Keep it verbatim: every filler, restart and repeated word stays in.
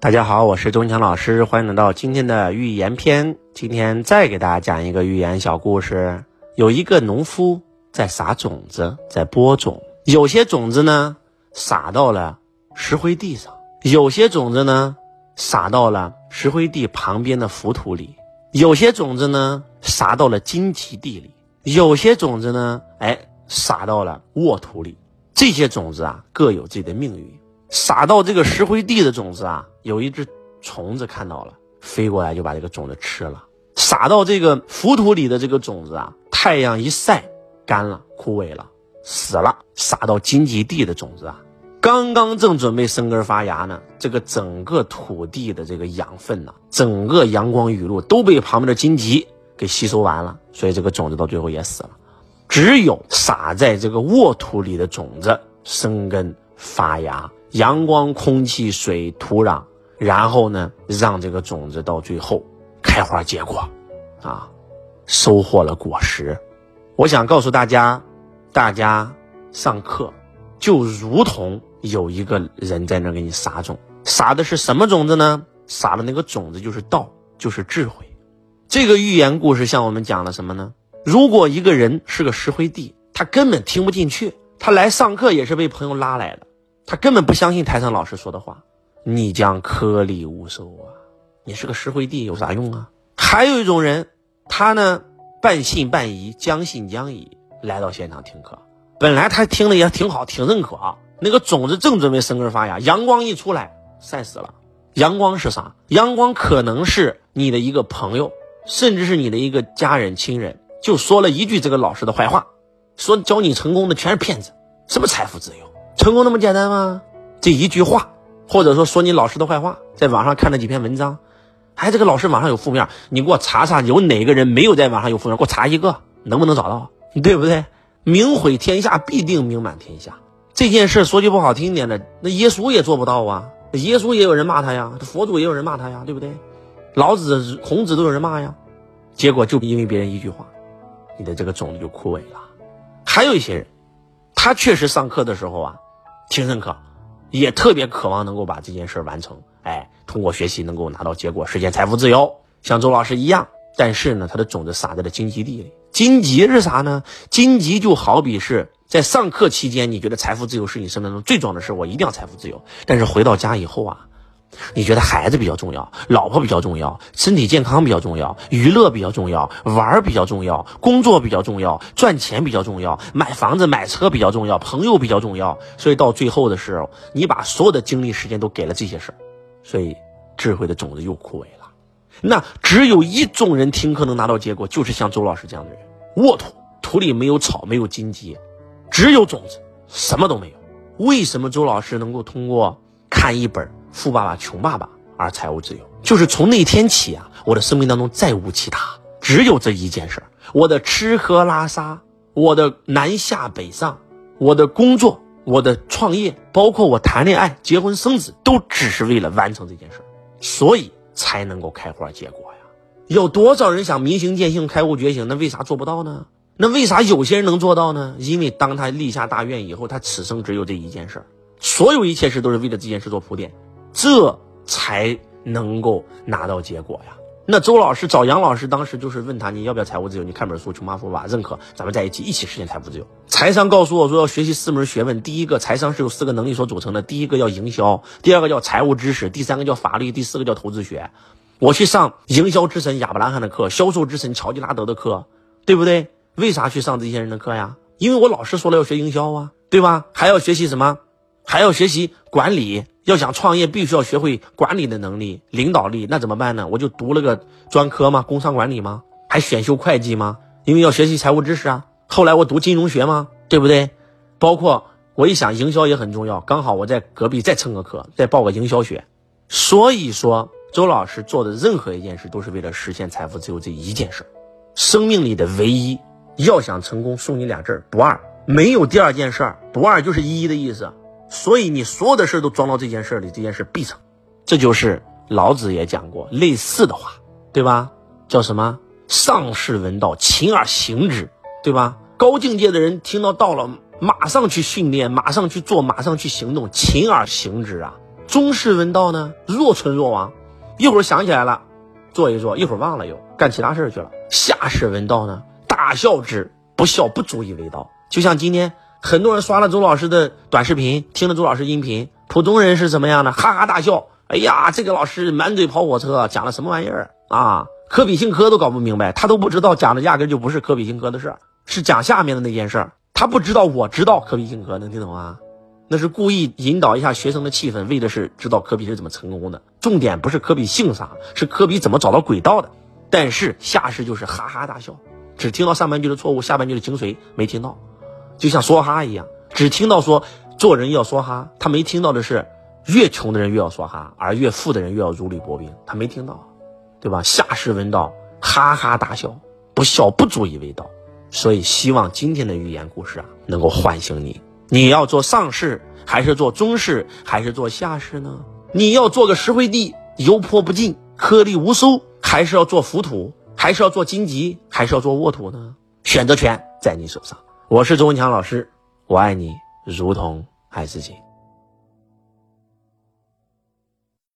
大家好，我是钟强老师，欢迎来到今天的寓言篇。今天再给大家讲一个寓言小故事。有一个农夫在撒种子，在播种。有些种子呢撒到了石灰地上，有些种子呢撒到了石灰地旁边的浮土里，有些种子呢撒到了荆棘地里，有些种子呢哎，撒到了沃土里。这些种子啊各有自己的命运。撒到这个石灰地的种子啊，有一只虫子看到了，飞过来就把这个种子吃了。撒到这个浮土里的这个种子啊，太阳一晒干了，枯萎了，死了。撒到荆棘地的种子啊，刚刚正准备生根发芽呢，这个整个土地的这个养分呢、啊，整个阳光雨露都被旁边的荆棘给吸收完了，所以这个种子到最后也死了。只有撒在这个沃土里的种子生根发芽，阳光、空气、水、土壤，然后呢让这个种子到最后开花结果啊，收获了果实。我想告诉大家，大家上课就如同有一个人在那给你撒种，撒的是什么种子呢？撒的那个种子就是道，就是智慧。这个寓言故事向我们讲了什么呢？如果一个人是个石灰地，他根本听不进去，他来上课也是被朋友拉来的，他根本不相信台上老师说的话，你将颗粒无收啊！你是个石灰地有啥用啊？还有一种人，他呢半信半疑，将信将疑，来到现场听课，本来他听的也挺好，挺认可啊。那个种子正准备生根发芽，阳光一出来晒死了。阳光是啥？阳光可能是你的一个朋友，甚至是你的一个家人亲人，就说了一句这个老师的坏话，说教你成功的全是骗子，什么财富自由，成功那么简单吗？这一句话，或者说说你老师的坏话，在网上看了几篇文章，哎，这个老师网上有负面，你给我查查有哪个人没有在网上有负面，给我查一个，能不能找到，对不对？名毁天下必定名满天下。这件事说句不好听点的，那耶稣也做不到啊，耶稣也有人骂他呀，佛祖也有人骂他呀，对不对？老子、孔子都有人骂呀，结果就因为别人一句话，你的这个种子就枯萎了。还有一些人，他确实上课的时候啊挺认可，也特别渴望能够把这件事完成，哎，通过学习能够拿到结果，实现财富自由，像周老师一样。但是呢，他的种子撒在了荆棘地里。荆棘是啥呢？荆棘就好比是在上课期间，你觉得财富自由是你生命中最重要的事，我一定要财富自由。但是回到家以后啊，你觉得孩子比较重要，老婆比较重要，身体健康比较重要，娱乐比较重要，玩比较重要，工作比较重要，赚钱比较重要，买房子买车比较重要，朋友比较重要，所以到最后的时候，你把所有的精力时间都给了这些事儿，所以智慧的种子又枯萎了。那只有一种人听课能拿到结果，就是像周老师这样的人。沃土，土里没有草，没有荆棘，只有种子，什么都没有。为什么周老师能够通过看一本富爸爸穷爸爸而财务自由？就是从那天起啊，我的生命当中再无其他，只有这一件事，我的吃喝拉撒，我的南下北上，我的工作，我的创业，包括我谈恋爱结婚生子，都只是为了完成这件事，所以才能够开花结果呀。有多少人想明心见性开悟觉醒，那为啥做不到呢？那为啥有些人能做到呢？因为当他立下大愿以后，他此生只有这一件事，所有一切事都是为了这件事做铺垫，这才能够拿到结果呀。那周老师找杨老师，当时就是问他，你要不要财务自由？你看本书《穷爸富爸爸》，认可，咱们在一起一起实现财富自由。财商告诉我说，要学习四门学问，第一个，财商是由四个能力所组成的，第一个叫营销，第二个叫财务知识，第三个叫法律，第四个叫投资学。我去上营销之神亚伯拉罕的课，销售之神乔吉拉德的课，对不对？为啥去上这些人的课呀？因为我老师说了要学营销啊，对吧？还要学习什么？还要学习管理，要想创业必须要学会管理的能力、领导力。那怎么办呢？我就读了个专科吗？工商管理吗？还选修会计吗？因为要学习财务知识啊。后来我读金融学吗？对不对？包括我一想营销也很重要，刚好我在隔壁再蹭个课，再报个营销学。所以说周老师做的任何一件事都是为了实现财富自由这一件事，生命里的唯一。要想成功送你俩字儿，不二，没有第二件事儿，不二就是一一的意思。所以你所有的事都装到这件事里，这件事必成。这就是老子也讲过类似的话，对吧？叫什么？上士闻道，勤而行之，对吧？高境界的人听到道了，马上去训练，马上去做，马上去行动，勤而行之啊！中式文道呢若存若亡，一会儿想起来了做一做，一会儿忘了又干其他事去了。下士文道呢，大孝之，不孝不足以为道。就像今天很多人刷了周老师的短视频，听了周老师音频，普通人是怎么样的？哈哈大笑，哎呀，这个老师满嘴跑火车，讲了什么玩意儿啊？科比性科都搞不明白，他都不知道讲的压根就不是科比性科的事，是讲下面的那件事，他不知道我知道科比性科，能听懂吗？那是故意引导一下学生的气氛，为的是知道科比是怎么成功的。重点不是科比姓啥，是科比怎么找到轨道的。但是下士就是哈哈大笑，只听到上半句的错误，下半句的精髓没听到，就像说哈一样，只听到说做人要说哈，他没听到的是越穷的人越要说哈，而越富的人越要如履薄冰，他没听到，对吧？下士闻道，哈哈大笑，不笑不足以为道。所以希望今天的寓言故事啊，能够唤醒你，你要做上士，还是做中士，还是做下士呢？你要做个石灰地，油泼不进，颗粒无收，还是要做浮土，还是要做荆棘，还是要做沃土呢？选择权在你手上。我是周文强老师，我爱你如同爱自己。